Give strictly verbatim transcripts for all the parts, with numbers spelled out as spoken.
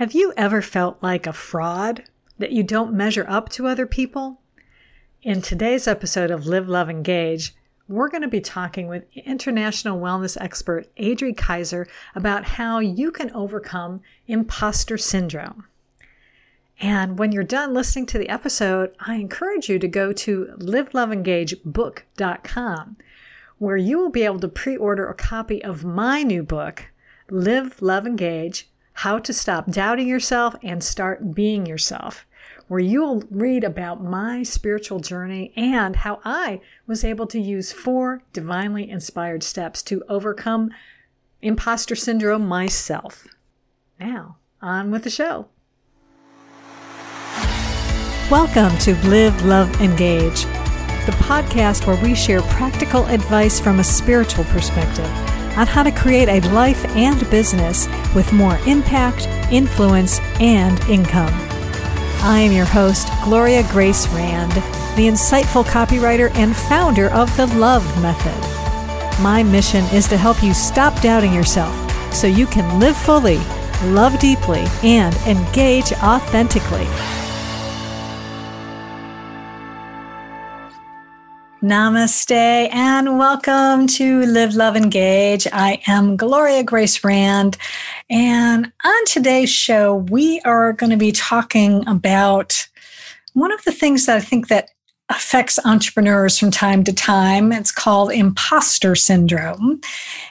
Have you ever felt like a fraud, that you don't measure up to other people? In today's episode of Live, Love, Engage, we're going to be talking with international wellness expert Adri Kaiser about how you can overcome imposter syndrome. And when you're done listening to the episode, I encourage you to go to live love engage book dot com, where you will be able to pre-order a copy of my new book, Live, Love, Engage, How to Stop Doubting Yourself and Start Being Yourself, where you'll read about my spiritual journey and how I was able to use four divinely inspired steps to overcome imposter syndrome myself. Now, on with the show. Welcome to Live, Love, Engage, the podcast where we share practical advice from a spiritual perspective on how to create a life and business with more impact, influence, and income. I am your host, Gloria Grace Rand, the insightful copywriter and founder of the Love Method. My mission is to help you stop doubting yourself so you can live fully, love deeply, and engage authentically. Namaste and welcome to Live, Love, Engage. I am Gloria Grace Rand, and on today's show, we are going to be talking about one of the things that I think that affects entrepreneurs from time to time. It's called imposter syndrome,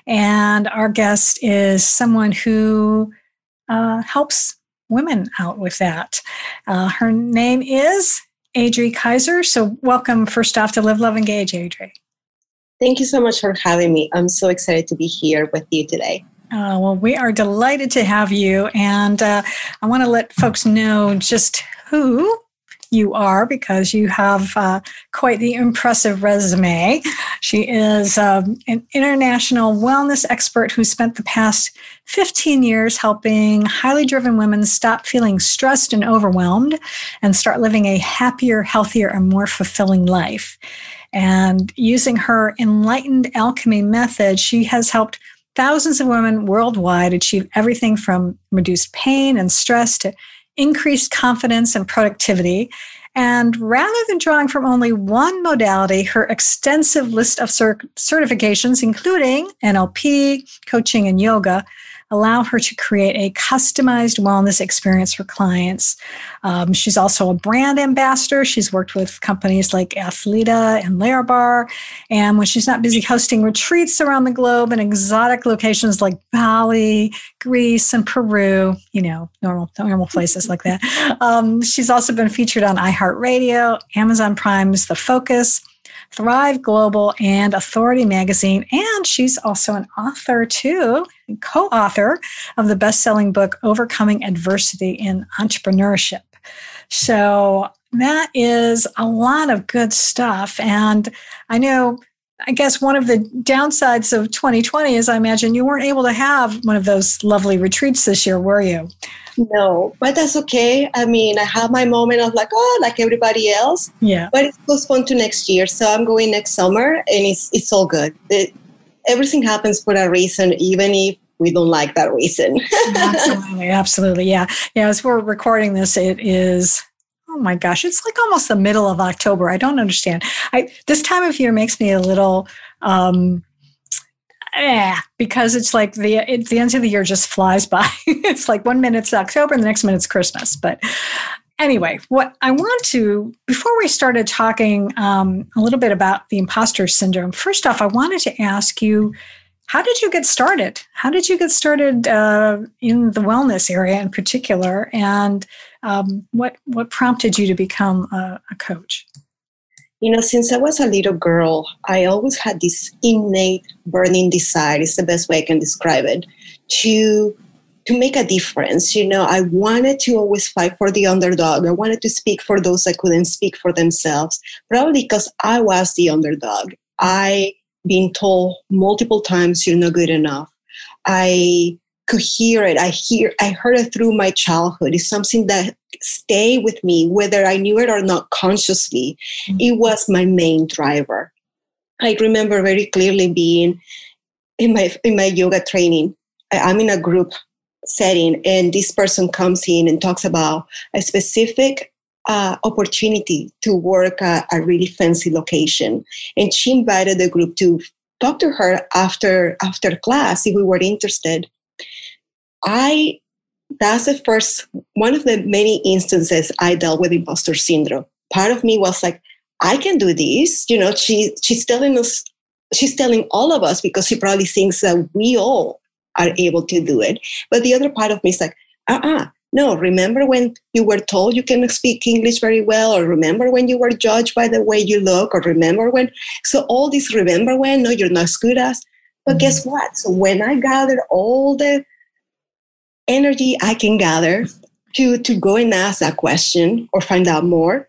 and our guest is someone who uh, helps women out with that. Uh, her name is Adri Kaiser. So welcome first off to Live, Love, Engage, Adri. Thank you so much for having me. I'm so excited to be here with you today. Uh, well, we are delighted to have you. And uh, I want to let folks know just who you are, because you have uh, quite the impressive resume. She is um, an international wellness expert who spent the past fifteen years helping highly driven women stop feeling stressed and overwhelmed and start living a happier, healthier, and more fulfilling life. And using her enlightened alchemy method, she has helped thousands of women worldwide achieve everything from reduced pain and stress to increased confidence and productivity. And rather than drawing from only one modality, her extensive list of cert- certifications, including N L P, coaching, and yoga, allow her to create a customized wellness experience for clients. Um, she's also a brand ambassador. She's worked with companies like Athleta and Larabar. And when she's not busy hosting retreats around the globe in exotic locations like Bali, Greece, and Peru, you know, normal, normal places like that. Um, she's also been featured on iHeart Radio, Amazon Prime's The Focus, Thrive Global, and Authority Magazine. And she's also an author, too, co-author of the best-selling book, Overcoming Adversity in Entrepreneurship. So that is a lot of good stuff. And I know, I guess one of the downsides of twenty twenty is I imagine you weren't able to have one of those lovely retreats this year, were you? No, but that's okay. I mean, I have my moment of like, oh, like everybody else. Yeah. But it's postponed to next year. So I'm going next summer, and it's it's all good. It, everything happens for a reason, even if we don't like that reason. Absolutely. Absolutely. Yeah. Yeah. As we're recording this, it is... Oh my gosh, it's like almost the middle of October. I don't understand. I, this time of year makes me a little, um, eh, because it's like the it, the end of the year just flies by. It's like one minute's October and the next minute's Christmas. But anyway, what I want to, before we started talking um, a little bit about the imposter syndrome, first off, I wanted to ask you, how did you get started? How did you get started uh, in the wellness area in particular? And um, what what prompted you to become a, a coach? You know, since I was a little girl, I always had this innate burning desire, is the best way I can describe it, to, to make a difference. You know, I wanted to always fight for the underdog. I wanted to speak for those that couldn't speak for themselves, probably because I was the underdog. I... being told multiple times you're not good enough. I could hear it. I hear. I heard it through my childhood. It's something that stayed with me, whether I knew it or not consciously. Mm-hmm. It was my main driver. I remember very clearly being in my in my yoga training. I, I'm in a group setting and this person comes in and talks about a specific uh, opportunity to work at a really fancy location. And she invited the group to talk to her after after class if we were interested. I that's the first one of the many instances I dealt with imposter syndrome. Part of me was like, I can do this. You know, she she's telling us, she's telling all of us because she probably thinks that we all are able to do it. But the other part of me is like, uh-uh, no, remember when you were told you can speak English very well, or remember when you were judged by the way you look, or remember when, so all this remember when, no, you're not as good as, but mm-hmm. guess what? So when I gathered all the energy I can gather to, to go and ask that question or find out more,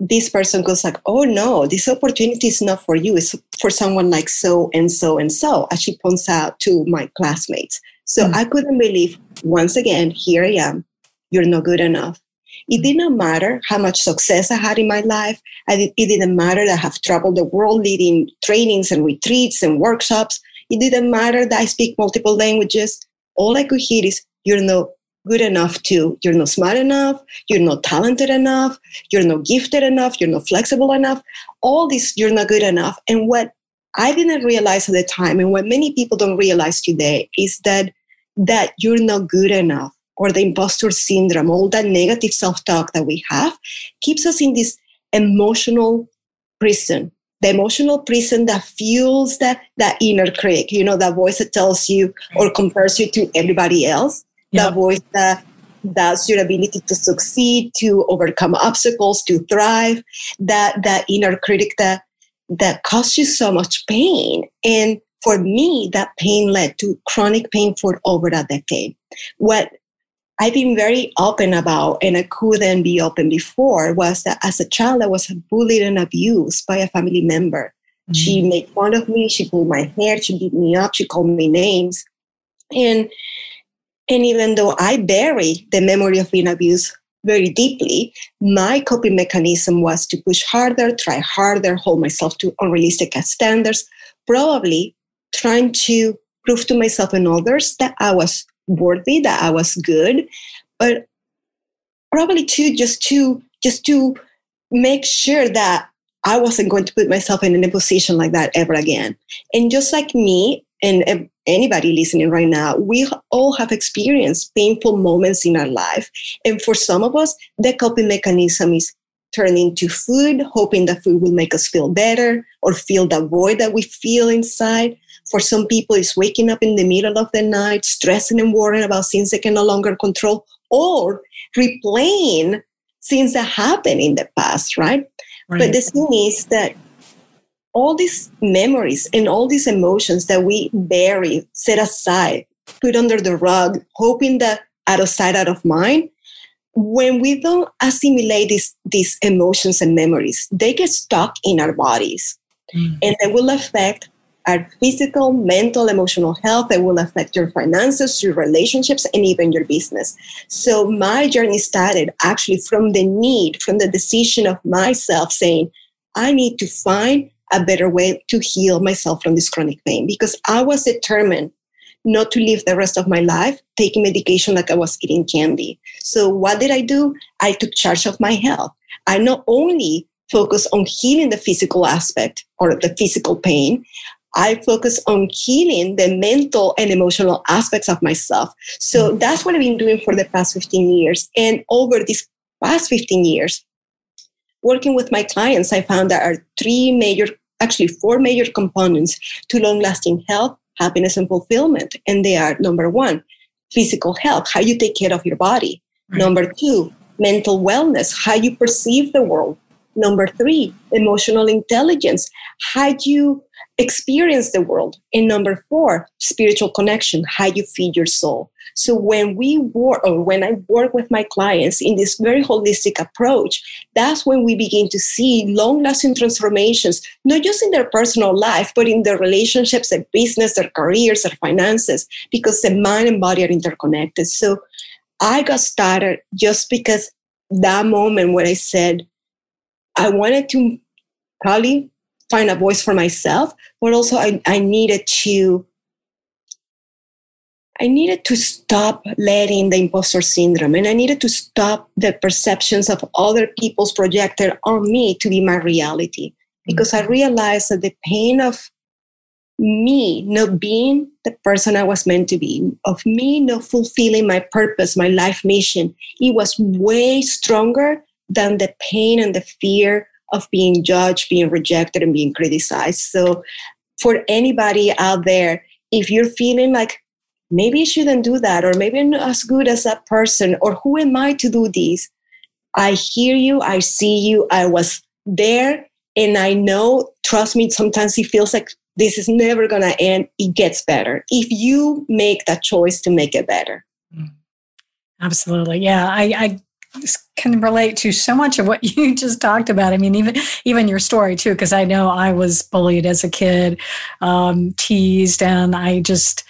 this person goes like, oh no, this opportunity is not for you. It's for someone like so and so and so, as she points out to my classmates. So mm-hmm. I couldn't believe, once again, here I am, you're not good enough. It did not matter how much success I had in my life. I did, it didn't matter that I have traveled the world leading trainings and retreats and workshops. It didn't matter that I speak multiple languages. All I could hear is, you're not good enough too. You're not smart enough. You're not talented enough. You're not gifted enough. You're not flexible enough. All this, you're not good enough. And what I didn't realize at the time, and what many people don't realize today, is that that you're not good enough, or the imposter syndrome, all that negative self-talk that we have, keeps us in this emotional prison. The emotional prison that fuels that, that inner critic, you know, that voice that tells you or compares you to everybody else, yep. that voice that doubts your ability to succeed, to overcome obstacles, to thrive, that that inner critic that that caused you so much pain. And for me, that pain led to chronic pain for over a decade. What I've been very open about, and I couldn't be open before, was that as a child, I was bullied and abused by a family member. Mm-hmm. She made fun of me. She pulled my hair. She beat me up. She called me names. And, and even though I bury the memory of being abused very deeply, my coping mechanism was to push harder, try harder, hold myself to unrealistic standards, probably trying to prove to myself and others that I was worthy, that I was good, but probably too just to just to make sure that I wasn't going to put myself in a position like that ever again. And just like me and anybody listening right now, we all have experienced painful moments in our life. And for some of us, the coping mechanism is turning to food, hoping that food will make us feel better or feel the void that we feel inside. For some people, it's waking up in the middle of the night, stressing and worrying about things they can no longer control, or replaying things that happened in the past, right? right? But the thing is that all these memories and all these emotions that we bury, set aside, put under the rug, hoping that out of sight, out of mind, when we don't assimilate these, these emotions and memories, they get stuck in our bodies, mm. and they will affect our physical, mental, emotional health. It will affect your finances, your relationships, and even your business. So my journey started actually from the need, from the decision of myself saying, I need to find a better way to heal myself from this chronic pain, because I was determined not to live the rest of my life taking medication like I was eating candy. So what did I do? I took charge of my health. I not only focused on healing the physical aspect or the physical pain, I focus on healing the mental and emotional aspects of myself. So that's what I've been doing for the past fifteen years. And over these past fifteen years, working with my clients, I found there are three major, actually four major components to long-lasting health, happiness, and fulfillment. And they are, number one, physical health, how you take care of your body. Right. Number two, mental wellness, how you perceive the world. Number three, emotional intelligence, how you experience the world. And number four, spiritual connection, how you feed your soul. So when we work, or when I work with my clients in this very holistic approach, that's when we begin to see long-lasting transformations, not just in their personal life, but in their relationships, their business, their careers, their finances, because the mind and body are interconnected. So I got started just because that moment when I said, I wanted to probably find a voice for myself, but also I, I needed to I needed to stop letting the imposter syndrome, and I needed to stop the perceptions of other people's projected on me to be my reality, because mm-hmm. I realized that the pain of me not being the person I was meant to be, of me not fulfilling my purpose, my life mission, it was way stronger than the pain and the fear of being judged, being rejected, and being criticized. So for anybody out there, if you're feeling like, maybe I shouldn't do that, or maybe I'm not as good as that person, or who am I to do this? I hear you, I see you, I was there, and I know, trust me, sometimes it feels like this is never going to end. It gets better if you make that choice to make it better. Absolutely. Yeah, I, I can relate to so much of what you just talked about. I mean, even even your story, too, because I know I was bullied as a kid, um, teased, and I just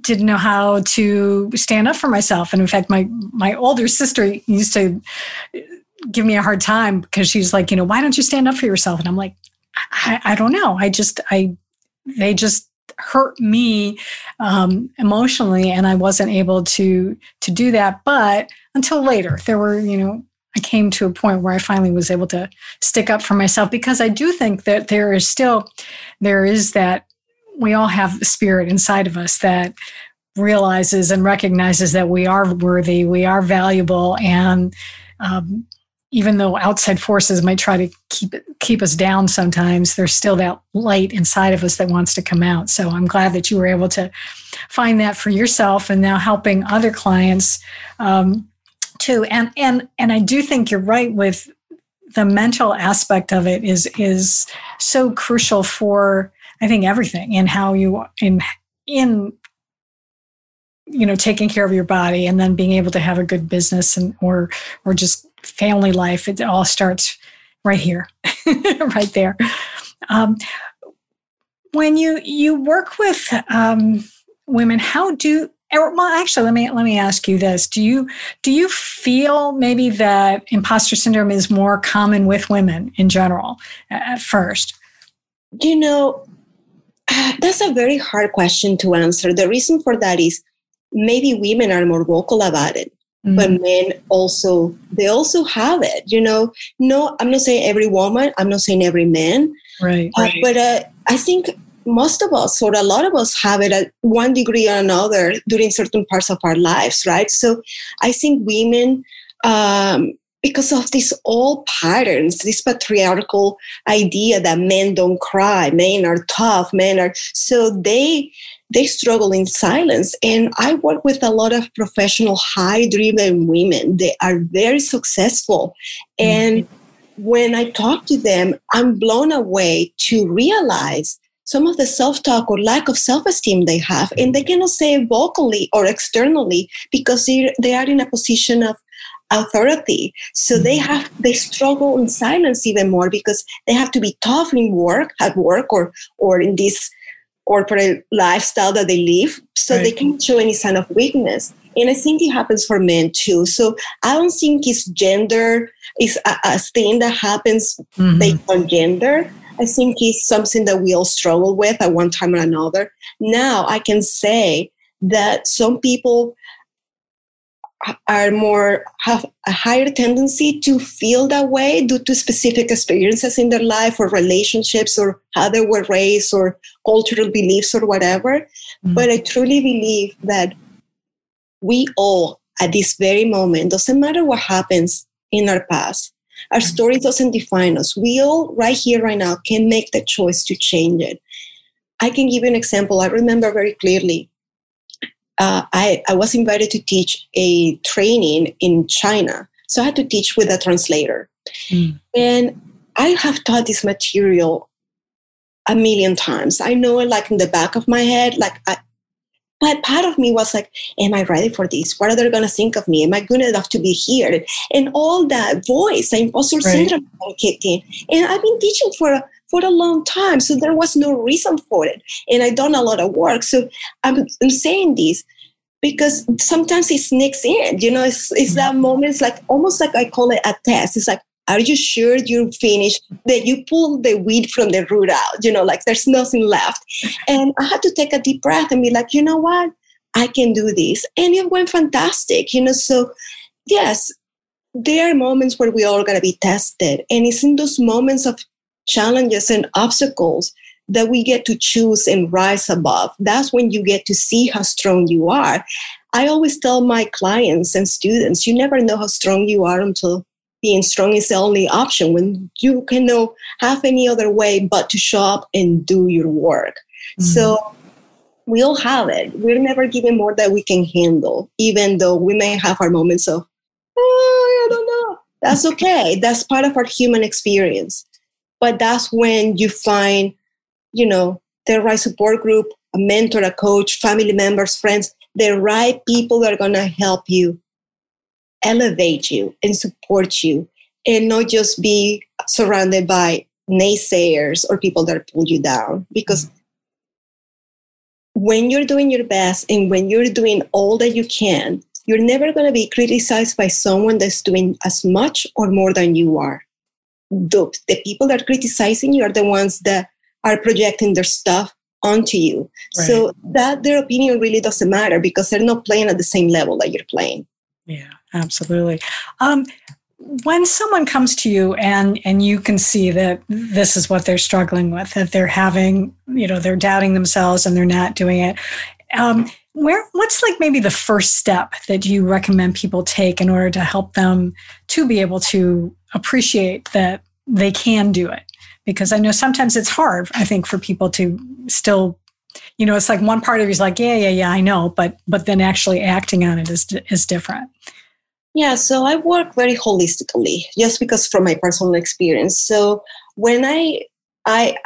didn't know how to stand up for myself. And in fact, my my older sister used to give me a hard time because she's like, you know, why don't you stand up for yourself? And I'm like, I, I don't know. I just, I, they just hurt me um, emotionally, and I wasn't able to to do that. But until later, there were, you know, I came to a point where I finally was able to stick up for myself, because I do think that there is still, there is that, we all have a spirit inside of us that realizes and recognizes that we are worthy, we are valuable, and um, even though outside forces might try to keep keep us down sometimes, there's still that light inside of us that wants to come out. So I'm glad that you were able to find that for yourself, and now helping other clients um, too. And and and I do think you're right with the mental aspect of it is is so crucial for, I think, everything, and how you in in you know taking care of your body, and then being able to have a good business and or or just family life. It all starts right here, right there. Um, when you you work with um, women, how do well actually let me let me ask you this: do you do you feel maybe that imposter syndrome is more common with women in general at first? You know. That's a very hard question to answer. The reason for that is maybe women are more vocal about it, mm-hmm. but men also, they also have it, you know. No, I'm not saying every woman, I'm not saying every man. Right. Uh, right. But uh, I think most of us, or a lot of us, have it at one degree or another during certain parts of our lives, right? So I think women, um, because of these old patterns, this patriarchal idea that men don't cry, men are tough, men are, so they they struggle in silence. And I work with a lot of professional, high-driven women. They are very successful. And mm-hmm. when I talk to them, I'm blown away to realize some of the self-talk or lack of self-esteem they have. And they cannot say it vocally or externally because they, they are in a position of authority. So they have, they struggle in silence even more because they have to be tough in work, at work, or, or in this corporate lifestyle that they live. So right. they can't show any sign of weakness. And I think it happens for men too. So I don't think it's gender, it's a, a thing that happens mm-hmm. based on gender. I think it's something that we all struggle with at one time or another. Now I can say that some people are more, have a higher tendency to feel that way due to specific experiences in their life or relationships or how they were raised or cultural beliefs or whatever. Mm-hmm. But I truly believe that we all, at this very moment, doesn't matter what happens in our past, our mm-hmm. story doesn't define us. We all, right here, right now, can make the choice to change it. I can give you an example. I remember very clearly. Uh, I, I was invited to teach a training in China. So I had to teach with a translator. Mm. And I have taught this material a million times. I know it like in the back of my head. Like, I, but part of me was like, am I ready for this? What are they going to think of me? Am I good enough to be here? And all that voice, the imposter right. syndrome kicked in. And I've been teaching for a for a long time. So there was no reason for it. And I've done a lot of work. So I'm, I'm saying this because sometimes it sneaks in, you know, it's, it's that moment, it's like, almost like I call it a test. It's like, are you sure you're finished? That you pull the weed from the root out, you know, like there's nothing left. And I had to take a deep breath and be like, you know what? I can do this. And it went fantastic, you know. So yes, there are moments where we all got to be tested. And it's in those moments of challenges and obstacles that we get to choose and rise above. That's when you get to see how strong you are. I always tell my clients and students, you never know how strong you are until being strong is the only option, when you cannot have any other way but to show up and do your work. Mm-hmm. So we all have it. We're never given more than we can handle, even though we may have our moments of, oh, I don't know. That's okay. That's part of our human experience. But that's when you find, you know, the right support group, a mentor, a coach, family members, friends, the right people that are going to help you elevate you and support you, and not just be surrounded by naysayers or people that pull you down. Because when you're doing your best and when you're doing all that you can, you're never going to be criticized by someone that's doing as much or more than you are. The, the people that are criticizing you are the ones that are projecting their stuff onto you. Right. So that their opinion really doesn't matter, because they're not playing at the same level that you're playing. Yeah, absolutely. Um, when someone comes to you and, and you can see that this is what they're struggling with, that they're having, you know, they're doubting themselves and they're not doing it. Um, where, what's like maybe the first step that you recommend people take in order to help them to be able to appreciate that they can do it? Because I know sometimes it's hard, I think, for people to still, you know, it's like one part of you's like, yeah, yeah, yeah, I know, but but then actually acting on it is is different. Yeah, so I work very holistically, just because from my personal experience. So when I, I,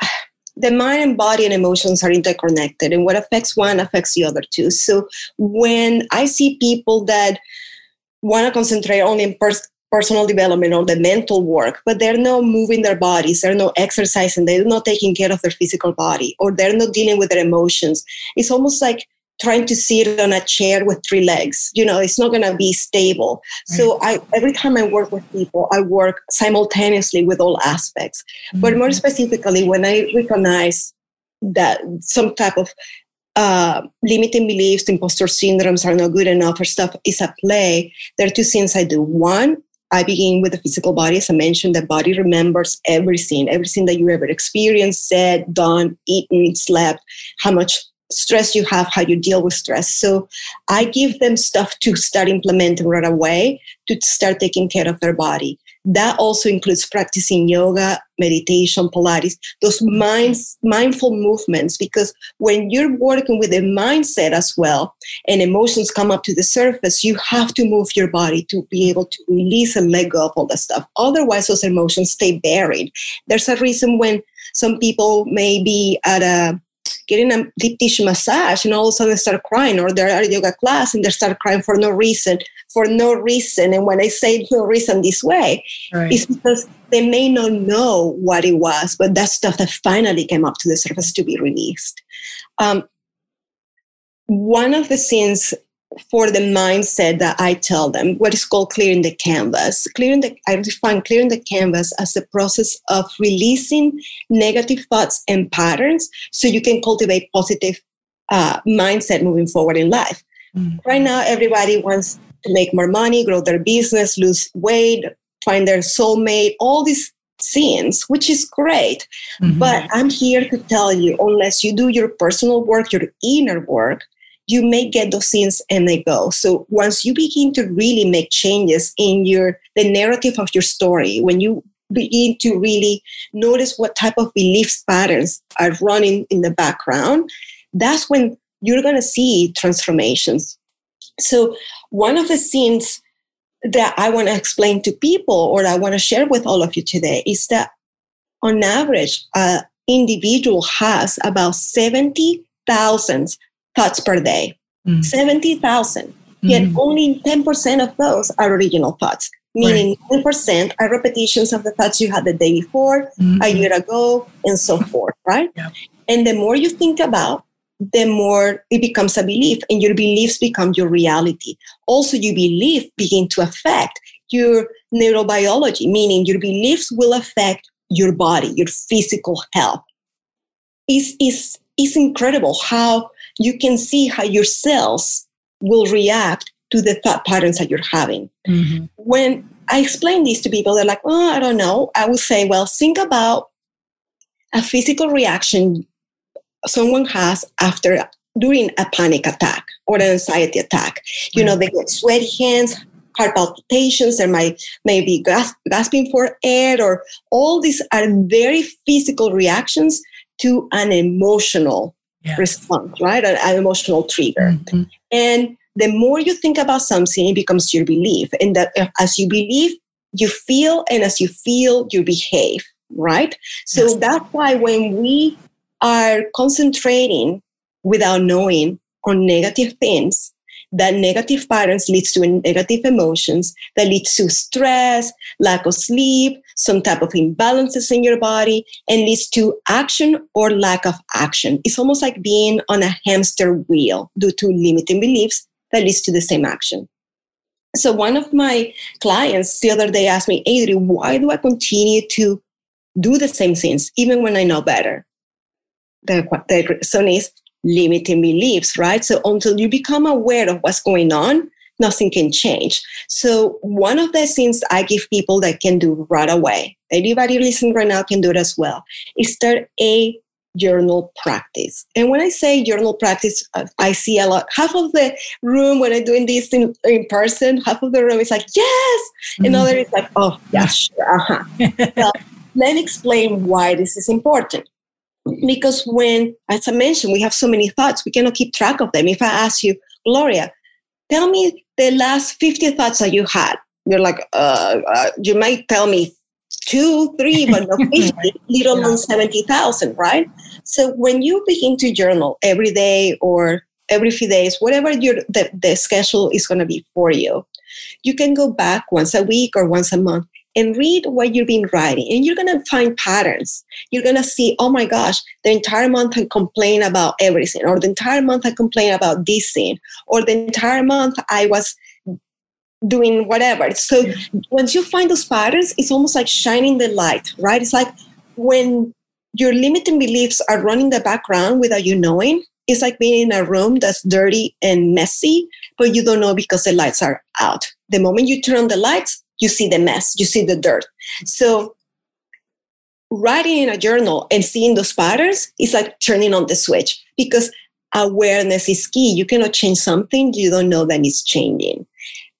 the mind and body and emotions are interconnected, and what affects one affects the other too. So when I see people that want to concentrate only in person, personal development or the mental work, but they're not moving their bodies, they're not exercising, they're not taking care of their physical body, or they're not dealing with their emotions. It's almost like trying to sit on a chair with three legs. You know, it's not going to be stable. Right. So I, every time I work with people, I work simultaneously with all aspects. Mm-hmm. But more specifically, when I recognize that some type of Uh, limiting beliefs, imposter syndromes are not good enough, or stuff is at play, there are two things I do. One, I begin with the physical body. As I mentioned, the body remembers everything, everything that you ever experienced, said, done, eaten, slept, how much stress you have, how you deal with stress. So I give them stuff to start implementing right away, to start taking care of their body. That also includes practicing yoga, meditation, Pilates, those minds, mindful movements, because when you're working with a mindset as well and emotions come up to the surface, you have to move your body to be able to release and let go of all that stuff. Otherwise, those emotions stay buried. There's a reason when some people may be at a getting a deep tissue massage and all of a sudden they start crying, or they're at a yoga class and they start crying for no reason, for no reason. And when I say no reason this way, right, it's because they may not know what it was, but that's stuff that finally came up to the surface to be released. Um, one of the things for the mindset that I tell them, what is called clearing the canvas. Clearing the, I define clearing the canvas as the process of releasing negative thoughts and patterns so you can cultivate positive uh, mindset moving forward in life. Mm-hmm. Right now, everybody wants to make more money, grow their business, lose weight, find their soulmate, all these scenes, which is great. Mm-hmm. But I'm here to tell you, unless you do your personal work, your inner work, you may get those things and they go. So once you begin to really make changes in your the narrative of your story, when you begin to really notice what type of beliefs patterns are running in the background, that's when you're going to see transformations. So one of the things that I want to explain to people, or I want to share with all of you today, is that on average, an uh, individual has about seventy thousand thoughts per day, mm. seventy thousand. Mm-hmm. Yet only ten percent of those are original thoughts, meaning right. ten percent are repetitions of the thoughts you had the day before, mm-hmm. a year ago, and so forth, right? Yep. And the more you think about, the more it becomes a belief, and your beliefs become your reality. Also, your beliefs begin to affect your neurobiology, meaning your beliefs will affect your body, your physical health. It's, it's, it's incredible how you can see how your cells will react to the thought patterns that you're having. Mm-hmm. When I explain this to people, they're like, oh, I don't know. I would say, well, think about a physical reaction someone has after during a panic attack or an anxiety attack. You mm-hmm. know, they get sweaty hands, heart palpitations, there might maybe gasp, gasping for air, or all these are very physical reactions to an emotional yes. response, right? An, an emotional trigger. Mm-hmm. And the more you think about something, it becomes your belief. And that as you believe, you feel, and as you feel, you behave, right? So yes. that's why when we are concentrating without knowing on negative things, that negative patterns leads to negative emotions, that leads to stress, lack of sleep, some type of imbalances in your body, and leads to action or lack of action. It's almost like being on a hamster wheel due to limiting beliefs that leads to the same action. So one of my clients the other day asked me, Adri, why do I continue to do the same things even when I know better? The, the reason is limiting beliefs, right? So until you become aware of what's going on, nothing can change. So one of the things I give people that can do right away, anybody listening right now can do it as well, is start a journal practice. And when I say journal practice, I see a lot, half of the room when I'm doing this in, in person, half of the room is like, yes! Mm-hmm. Another is like, oh, yeah, sure, uh-huh. Well, let me explain why this is important. Because when, as I mentioned, we have so many thoughts, we cannot keep track of them. If I ask you, Gloria, tell me the last fifty thoughts that you had. You're like, uh, uh, you might tell me two, three, but not fifty, let alone yeah. seventy thousand, right? So when you begin to journal every day or every few days, whatever your the, the schedule is going to be for you, you can go back once a week or once a month and read what you've been writing. And you're going to find patterns. You're going to see, oh my gosh, the entire month I complain about everything, or the entire month I complain about this thing, or the entire month I was doing whatever. So yeah. once you find those patterns, it's almost like shining the light, right? It's like when your limiting beliefs are running the background without you knowing, it's like being in a room that's dirty and messy, but you don't know because the lights are out. The moment you turn on the lights, you see the mess, you see the dirt. So writing in a journal and seeing those patterns is like turning on the switch, because awareness is key. You cannot change something you don't know that is changing.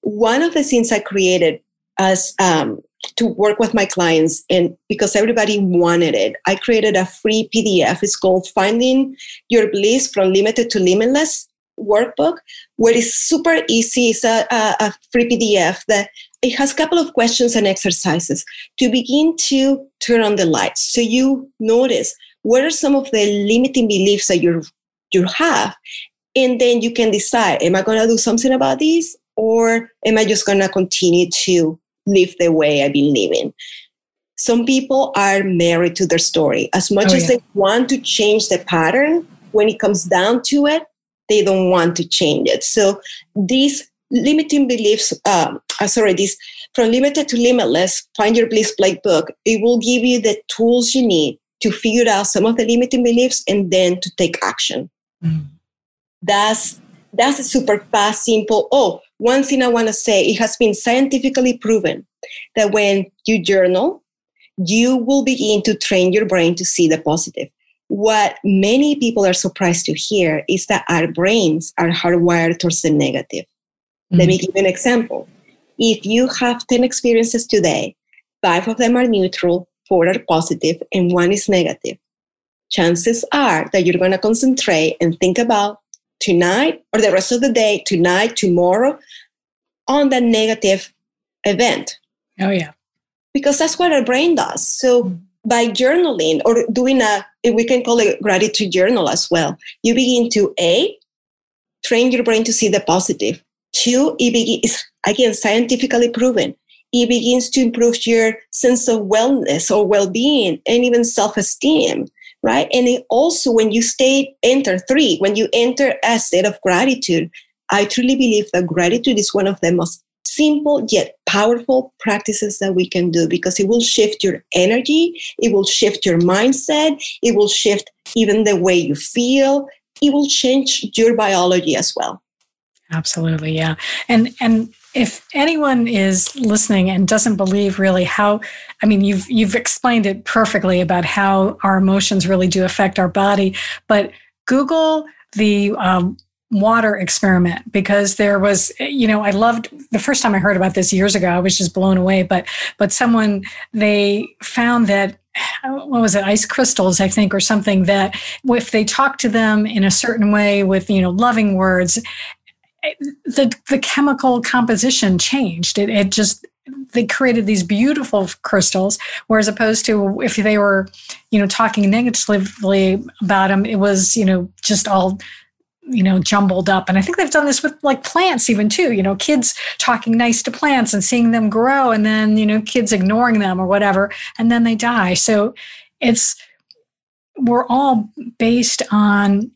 One of the things I created as um, to work with my clients, and because everybody wanted it, I created a free P D F. It's called Finding Your Bliss from Limited to Limitless Workbook, where it's super easy. It's a, a, a free P D F that it has a couple of questions and exercises to begin to turn on the lights. So you notice what are some of the limiting beliefs that you you have, and then you can decide, am I going to do something about this, or am I just going to continue to live the way I've been living? Some people are married to their story. As much oh, as yeah. they want to change the pattern, when it comes down to it, they don't want to change it. So these limiting beliefs, um, sorry, this From Limited to Limitless, Find Your Bliss Playbook, it will give you the tools you need to figure out some of the limiting beliefs and then to take action. Mm. That's, that's a super fast, simple. Oh, one thing I want to say, it has been scientifically proven that when you journal, you will begin to train your brain to see the positive. What many people are surprised to hear is that our brains are hardwired towards the negative. Mm-hmm. Let me give you an example. If you have ten experiences today, five of them are neutral, four are positive, and one is negative, chances are that you're going to concentrate and think about tonight or the rest of the day, tonight, tomorrow, on the negative event. Oh, yeah. Because that's what our brain does. So mm-hmm. by journaling or doing a, we can call it gratitude journal as well, you begin to A, train your brain to see the positive. Two, it begins, again, scientifically proven, it begins to improve your sense of wellness or well-being and even self-esteem, right? And it also, when you stay, enter three, when you enter a state of gratitude, I truly believe that gratitude is one of the most simple yet powerful practices that we can do, because it will shift your energy, it will shift your mindset, it will shift even the way you feel, it will change your biology as well. Absolutely, yeah. And and if anyone is listening and doesn't believe really how, I mean, you've you've explained it perfectly about how our emotions really do affect our body, but Google the um, water experiment, because there was, you know, I loved, the first time I heard about this years ago, I was just blown away, but but someone, they found that, what was it, ice crystals, I think, or something, that if they talk to them in a certain way with, you know, loving words, the the chemical composition changed. It, it just, they created these beautiful crystals, whereas opposed to if they were, you know, talking negatively about them, it was, you know, just all, you know, jumbled up. And I think they've done this with like plants even too, you know, kids talking nice to plants and seeing them grow, and then, you know, kids ignoring them or whatever, and then they die. So it's, we're all based on,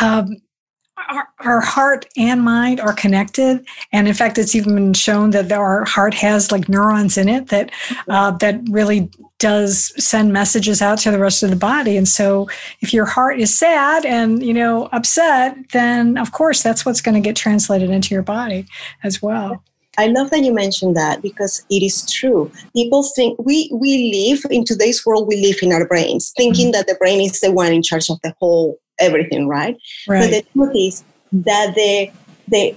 um, Our, our heart and mind are connected, and in fact, it's even been shown that our heart has like neurons in it that uh, that really does send messages out to the rest of the body. And so, if your heart is sad and, you know, upset, then of course that's what's going to get translated into your body as well. I love that you mentioned that, because it is true. People think we we live in today's world. We live in our brains, thinking mm-hmm. that the brain is the one in charge of the whole. Everything, right? right? But the truth is that the the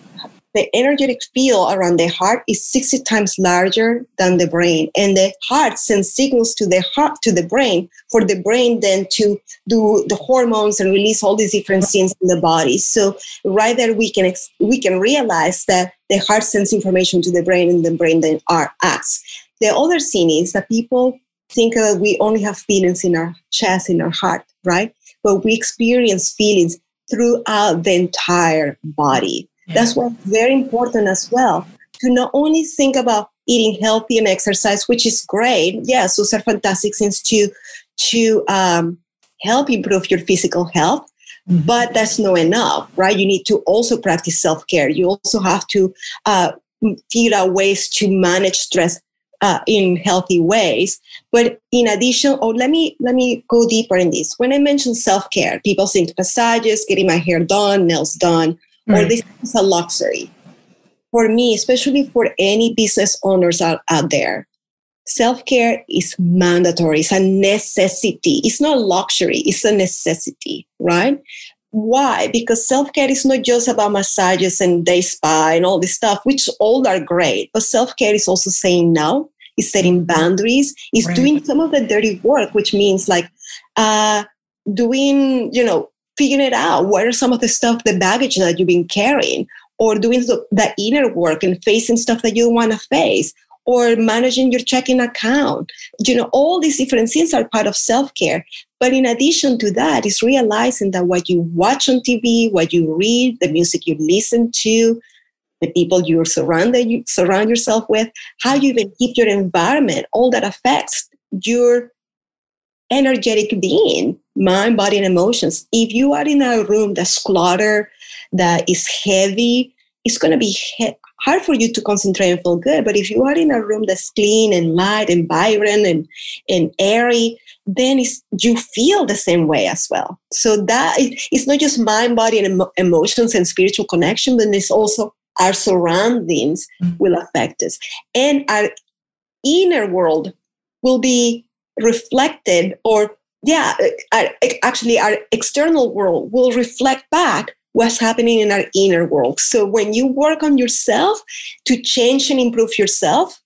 the energetic field around the heart is sixty times larger than the brain, and the heart sends signals to the heart to the brain for the brain then to do the hormones and release all these different things in the body. So right there, we can ex- we can realize that the heart sends information to the brain, and the brain then acts. The other thing is that people think that we only have feelings in our chest, in our heart, right? But we experience feelings throughout the entire body. Yeah. That's why it's very important as well to not only think about eating healthy and exercise, which is great. Yes, those are fantastic things to, to um, help improve your physical health. Mm-hmm. But that's not enough, right? You need to also practice self-care. You also have to uh, figure out ways to manage stress Uh, in healthy ways. But in addition, oh, let me let me go deeper in this. When I mention self-care, people think massages, getting my hair done, nails done, right. Or this is a luxury. For me, especially for any business owners out, out there, self-care is mandatory. It's a necessity. It's not luxury. It's a necessity, right? Why? Because self-care is not just about massages and day spa and all this stuff, which all are great. But self-care is also saying no. It's setting boundaries. It's right. doing some of the dirty work, which means like uh, doing, you know, figuring it out. What are some of the stuff, the baggage that you've been carrying, or doing the, the inner work and facing stuff that you want to face, or managing your checking account. You know, all these different things are part of self-care. But in addition to that, it's realizing that what you watch on T V, what you read, the music you listen to, the people you surround, you surround yourself with, how you even keep your environment, all that affects your energetic being, mind, body, and emotions. If you are in a room that's cluttered, that is heavy, it's going to be he- hard for you to concentrate and feel good. But if you are in a room that's clean and light and vibrant and, and airy, then it's, you feel the same way as well. So that it, it's not just mind, body, and em- emotions and spiritual connection, but it's also our surroundings mm-hmm. will affect us. And our inner world will be reflected, or yeah, our, actually our external world will reflect back what's happening in our inner world. So when you work on yourself to change and improve yourself,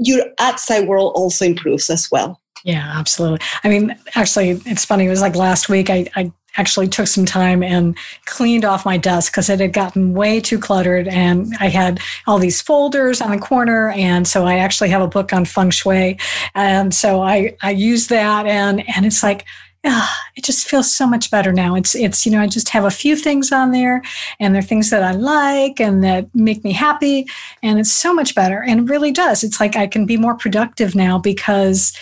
your outside world also improves as well. Yeah, absolutely. I mean, actually, it's funny. It was like last week, I, I actually took some time and cleaned off my desk because it had gotten way too cluttered. And I had all these folders on the corner. And so I actually have a book on feng shui. And so I, I used that. And, and it's like, ah, it just feels so much better now. It's, it's, you know, I just have a few things on there, and they're things that I like and that make me happy. And it's so much better. And it really does. It's like I can be more productive now because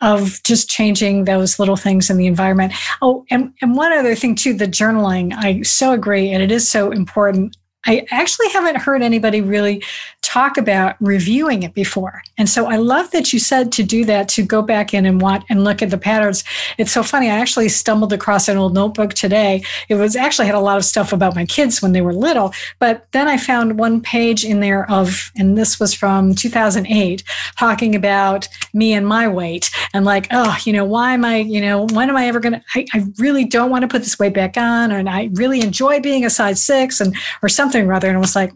of just changing those little things in the environment. Oh, and, and one other thing too, the journaling. I so agree. And it is so important. I actually haven't heard anybody really talk about reviewing it before. And so I love that you said to do that, to go back in and watch and look at the patterns. It's so funny. I actually stumbled across an old notebook today. It was actually had a lot of stuff about my kids when they were little, but then I found one page in there of, and this was from two thousand eight, talking about me and my weight and like, oh, you know, why am I, you know, when am I ever going to, I really don't want to put this weight back on. And I really enjoy being a size six and, or something. Rather, and I was like,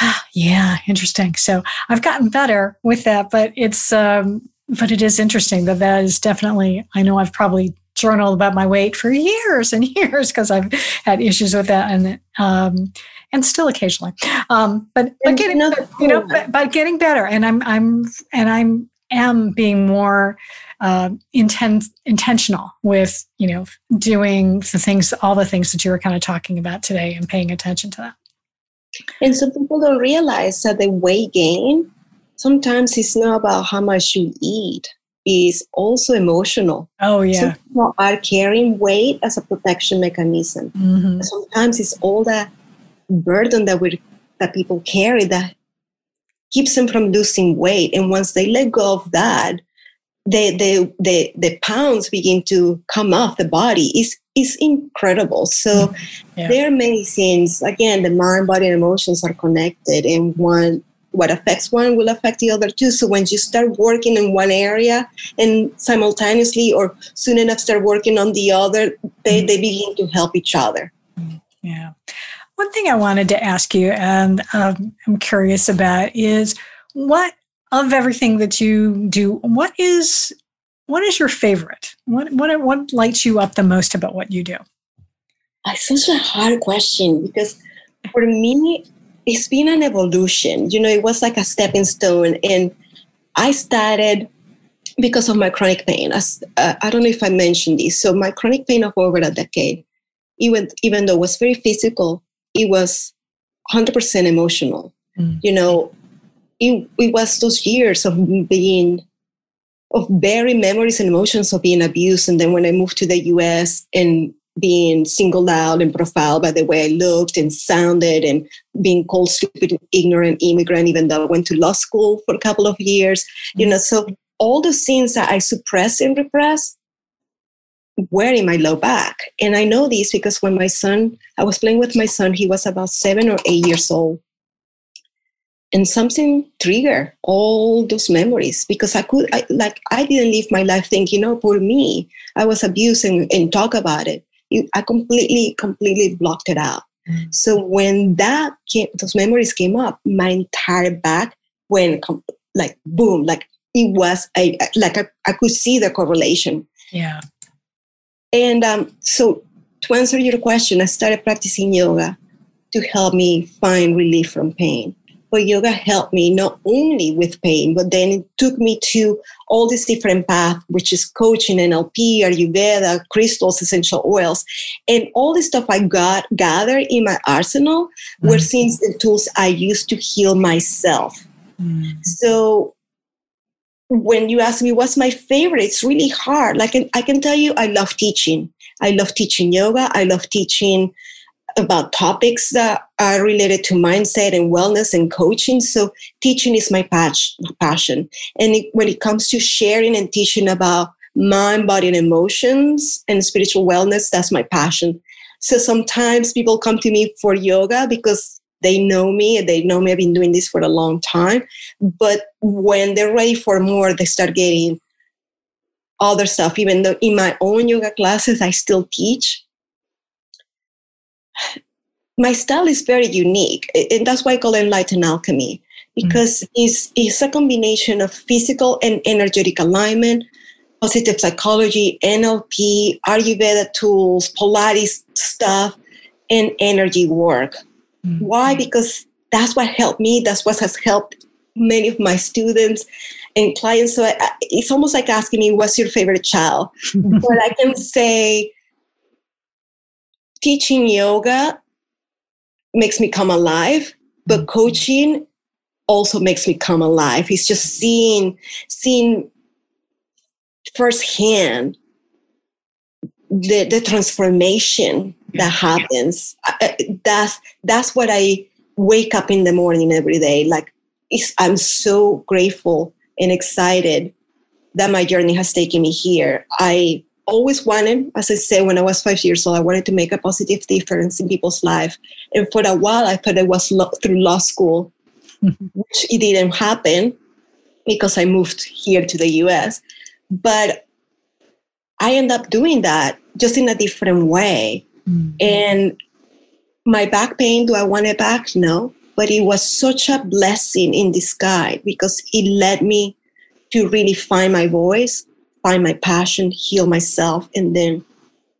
ah, yeah, interesting. So I've gotten better with that, but it's, um, but it is interesting that that is definitely, I know I've probably journaled about my weight for years and years because I've had issues with that and, um, and still occasionally, um, but, but getting, another, you know, but, but getting better. And I'm, I'm, and I'm, am being more uh, inten- intentional with, you know, doing the things, all the things that you were kind of talking about today and paying attention to that. And so people don't realize that the weight gain, sometimes it's not about how much you eat. It's also emotional. Oh, yeah. Some people are carrying weight as a protection mechanism. Mm-hmm. Sometimes it's all that burden that we that people carry that keeps them from losing weight. And once they let go of that, the the the, the pounds begin to come off the body. It's It's incredible. So yeah. There are many things. Again, the mind, body, and emotions are connected, and one what affects one will affect the other too. So when you start working in one area and simultaneously or soon enough start working on the other, they, they begin to help each other. Yeah. One thing I wanted to ask you, and um, I'm curious about, is what of everything that you do, what is What is your favorite? What, what what lights you up the most about what you do? It's such a hard question because for me, it's been an evolution. You know, it was like a stepping stone. And I started because of my chronic pain. I, uh, I don't know if I mentioned this. So my chronic pain of over a decade, even, even though it was very physical, it was one hundred percent emotional. Mm. You know, it, it was those years of being... of very memories and emotions of being abused. And then when I moved to the U S and being singled out and profiled by the way I looked and sounded and being called stupid, ignorant immigrant, even though I went to law school for a couple of years, mm-hmm. you know, so all the things that I suppressed and repressed were in my low back. And I know this because when my son, I was playing with my son, he was about seven or eight years old. And something triggered all those memories because I could, I, like, I didn't live my life thinking, oh, poor me, I was abused and, and talk about it. it. I completely, completely blocked it out. Mm-hmm. So when that came, those memories came up, my entire back went like, boom, like it was, a, like I, I could see the correlation. Yeah. And um, so to answer your question, I started practicing yoga to help me find relief from pain. But yoga helped me not only with pain, but then it took me to all these different paths, which is coaching, N L P, Ayurveda, crystals, essential oils. And all the stuff I got gathered in my arsenal mm-hmm. were things and tools I used to heal myself. Mm-hmm. So when you ask me what's my favorite, it's really hard. Like I can tell you I love teaching. I love teaching yoga. I love teaching about topics that are related to mindset and wellness and coaching. So teaching is my passion. And it, when it comes to sharing and teaching about mind, body, and emotions and spiritual wellness, that's my passion. So sometimes people come to me for yoga because they know me and they know me. I've been doing this for a long time. But when they're ready for more, they start getting other stuff. Even though in my own yoga classes, I still teach. My style is very unique, and that's why I call it enlightened alchemy, because mm-hmm. it's, it's a combination of physical and energetic alignment, positive psychology, N L P, Ayurveda tools, Pilates stuff, and energy work. Mm-hmm. Why? Because that's what helped me. That's what has helped many of my students and clients. So I, it's almost like asking me, what's your favorite child? But I can say... teaching yoga makes me come alive, but coaching also makes me come alive. It's just seeing, seeing firsthand the, the transformation that happens. That's, that's what I wake up in the morning every day. Like, it's, I'm so grateful and excited that my journey has taken me here. I always wanted, as I say, when I was five years old, I wanted to make a positive difference in people's lives. And for a while, I thought it was lo- through law school, mm-hmm. which it didn't happen because I moved here to the U S. But I ended up doing that just in a different way. Mm-hmm. And my back pain, do I want it back? No. But it was such a blessing in disguise because it led me to really find my voice, find my passion, heal myself, and then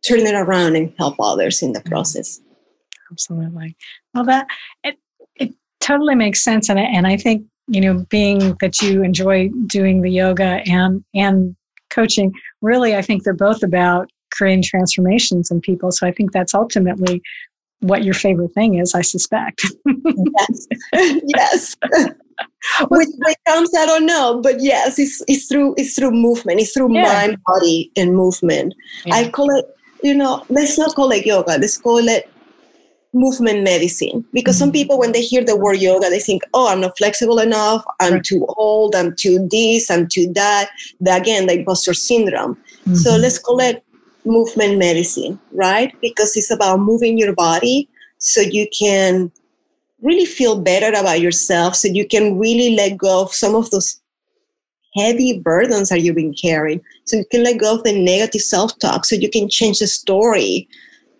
turn it around and help others in the process. Absolutely. Well, that it it totally makes sense, and I, and I think, you know, being that you enjoy doing the yoga and and coaching, really, I think they're both about creating transformations in people. So I think that's ultimately what your favorite thing is, I suspect. Yes. Yes. Which it comes, I don't know, but yes, it's it's through it's through movement, it's through yeah. mind, body, and movement. Yeah. I call it, you know, let's not call it yoga, let's call it movement medicine. Because mm-hmm. some people, when they hear the word yoga, they think, oh, I'm not flexible enough, I'm right. too old, I'm too this, I'm too that. But again, the imposter syndrome. Mm-hmm. So let's call it movement medicine, right? Because it's about moving your body so you can really feel better about yourself, so you can really let go of some of those heavy burdens that you've been carrying. So you can let go of the negative self-talk, so you can change the story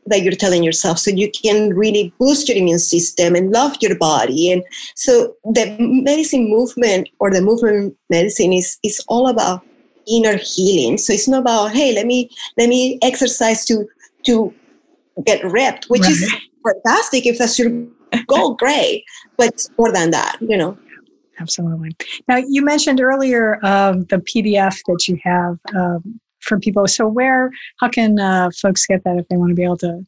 that you're telling yourself, so you can really boost your immune system and love your body. And so the medicine movement, or the movement medicine, is, is all about inner healing. So it's not about, hey, let me let me exercise to to get ripped, which right. is fantastic if that's your goal, great, but it's more than that, you know. Absolutely. Now, you mentioned earlier uh, the P D F that you have um, for people. So where, how can uh, folks get that if they want to be able to?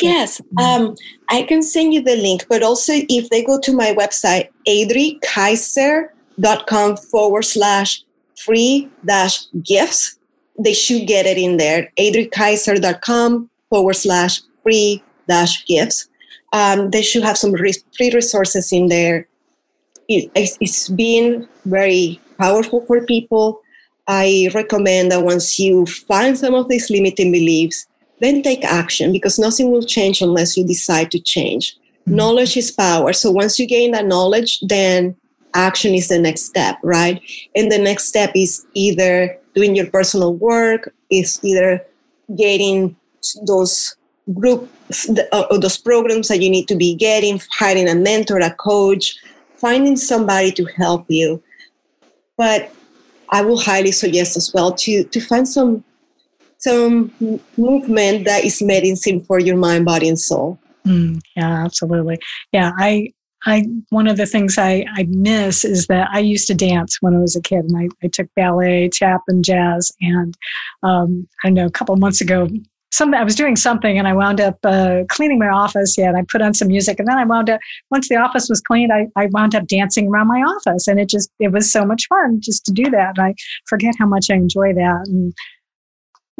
Yes, um, I can send you the link, but also if they go to my website, adrikaiser.com forward slash free dash gifts, they should get it in there. adrikaiser.com forward slash free dash gifts. Um, they should have some re- free resources in there. It, it's, it's been very powerful for people. I recommend that once you find some of these limiting beliefs, then take action, because nothing will change unless you decide to change. Mm-hmm. Knowledge is power. So once you gain that knowledge, then action is the next step, right? And the next step is either doing your personal work, is either getting those group or those programs that you need to be getting, hiring a mentor, a coach, finding somebody to help you. But I will highly suggest as well to to find some some movement that is medicine for your mind, body, and soul. Mm, yeah, absolutely. Yeah, I I one of the things I, I miss is that I used to dance when I was a kid, and I, I took ballet, tap, and jazz. And um, I know a couple of months ago, Some, I was doing something, and I wound up uh, cleaning my office. Yeah, and I put on some music, and then I wound up, once the office was cleaned, I, I wound up dancing around my office, and it just, it was so much fun just to do that. And I forget how much I enjoy that. And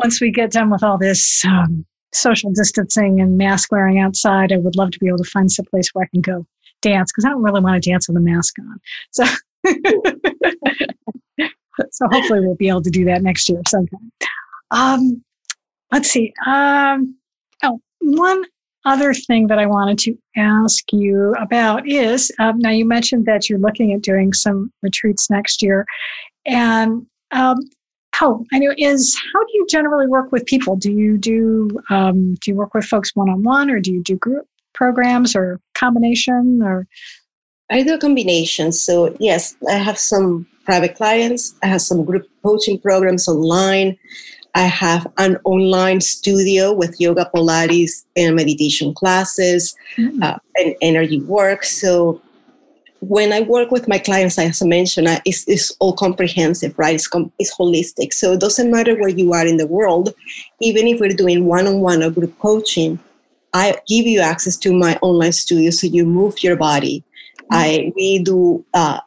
once we get done with all this um, social distancing and mask wearing outside, I would love to be able to find some place where I can go dance, because I don't really want to dance with a mask on. So, so hopefully we'll be able to do that next year sometime. Um, Let's see. Um, oh, one other thing that I wanted to ask you about is, um, now you mentioned that you're looking at doing some retreats next year. And um, oh, I know is how do you generally work with people? Do you do um, do you work with folks one-on-one, or do you do group programs, or combination? Or I do a combination. So yes, I have some private clients. I have some group coaching programs online. I have an online studio with yoga, Pilates, and meditation classes, mm. uh, and energy work. So when I work with my clients, as I mentioned, I, it's, it's all comprehensive, right? It's, com- it's holistic. So it doesn't matter where you are in the world. Even if we're doing one-on-one or group coaching, I give you access to my online studio so you move your body. Mm. I We do uh,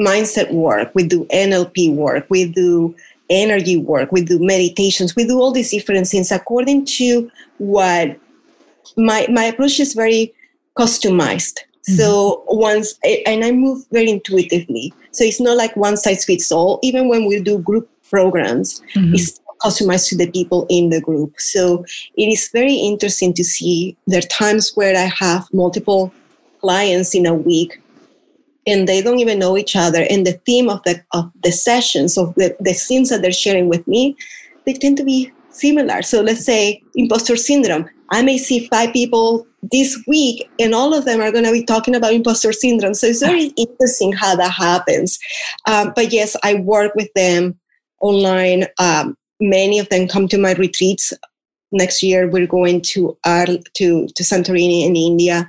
mindset work. We do N L P work. We do energy work, we do meditations, we do all these different things according to what my my approach is very customized. Mm-hmm. So once, and I move very intuitively. So it's not like one size fits all. Even when we do group programs, mm-hmm. it's customized to the people in the group. So it is very interesting to see. There are times where I have multiple clients in a week and they don't even know each other. And the theme of the of the sessions, of the, the things that they're sharing with me, they tend to be similar. So let's say imposter syndrome. I may see five people this week and all of them are going to be talking about imposter syndrome. So it's very interesting how that happens. Um, but yes, I work with them online. Um, many of them come to my retreats. Next year, we're going to our, to, to Santorini in India.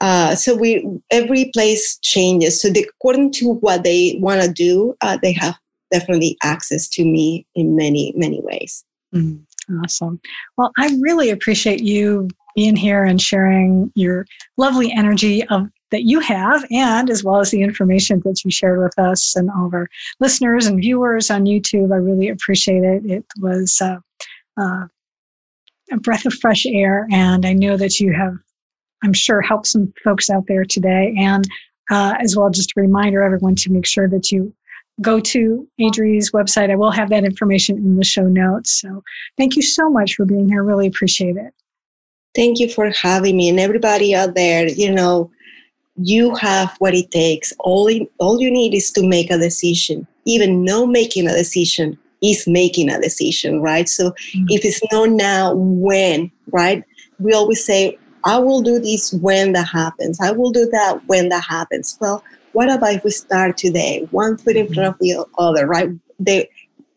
Uh, so we every place changes. So they, according to what they want to do, uh, they have definitely access to me in many, many ways. Mm, awesome. Well, I really appreciate you being here and sharing your lovely energy of that you have, and as well as the information that you shared with us and all of our listeners and viewers on YouTube. I really appreciate it. It was uh, uh, a breath of fresh air, and I know that you have, I'm sure, helped some folks out there today. And uh, as well, just a reminder, everyone, to make sure that you go to Adri's website. I will have that information in the show notes. So thank you so much for being here. Really appreciate it. Thank you for having me. And everybody out there, you know, you have what it takes. All, in, all you need is to make a decision. Even no making a decision is making a decision, right? So mm-hmm. if it's not now, when, right? We always say, I will do this when that happens. I will do that when that happens. Well, what about if we start today, one foot in front of the other, right? The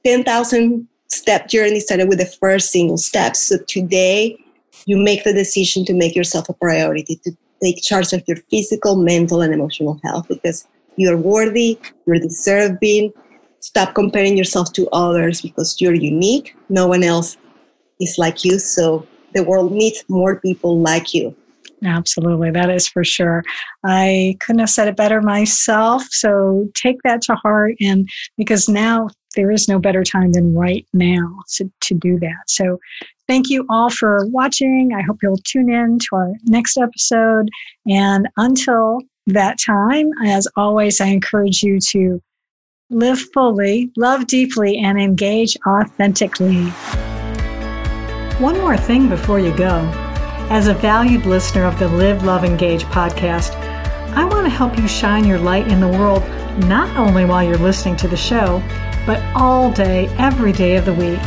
ten thousand step journey started with the first single step. So today you make the decision to make yourself a priority, to take charge of your physical, mental, and emotional health, because you're worthy, you're deserving. Stop comparing yourself to others because you're unique. No one else is like you. So the world needs more people like you. Absolutely. That is for sure. I couldn't have said it better myself. So take that to heart. And because now there is no better time than right now to, to do that. So thank you all for watching. I hope you'll tune in to our next episode. And until that time, as always, I encourage you to live fully, love deeply, and engage authentically. One more thing before you go. As a valued listener of the Live, Love, Engage podcast, I want to help you shine your light in the world, not only while you're listening to the show, but all day, every day of the week.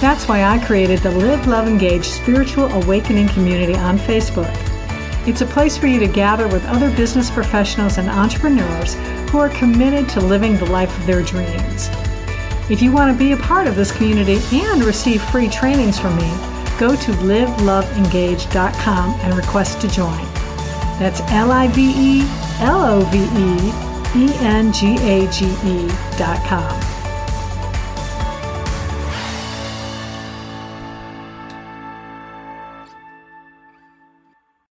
That's why I created the Live, Love, Engage Spiritual Awakening Community on Facebook. It's a place for you to gather with other business professionals and entrepreneurs who are committed to living the life of their dreams. If you want to be a part of this community and receive free trainings from me, go to live love engage dot com and request to join. That's L I V E L O V E E N G A G E dot com.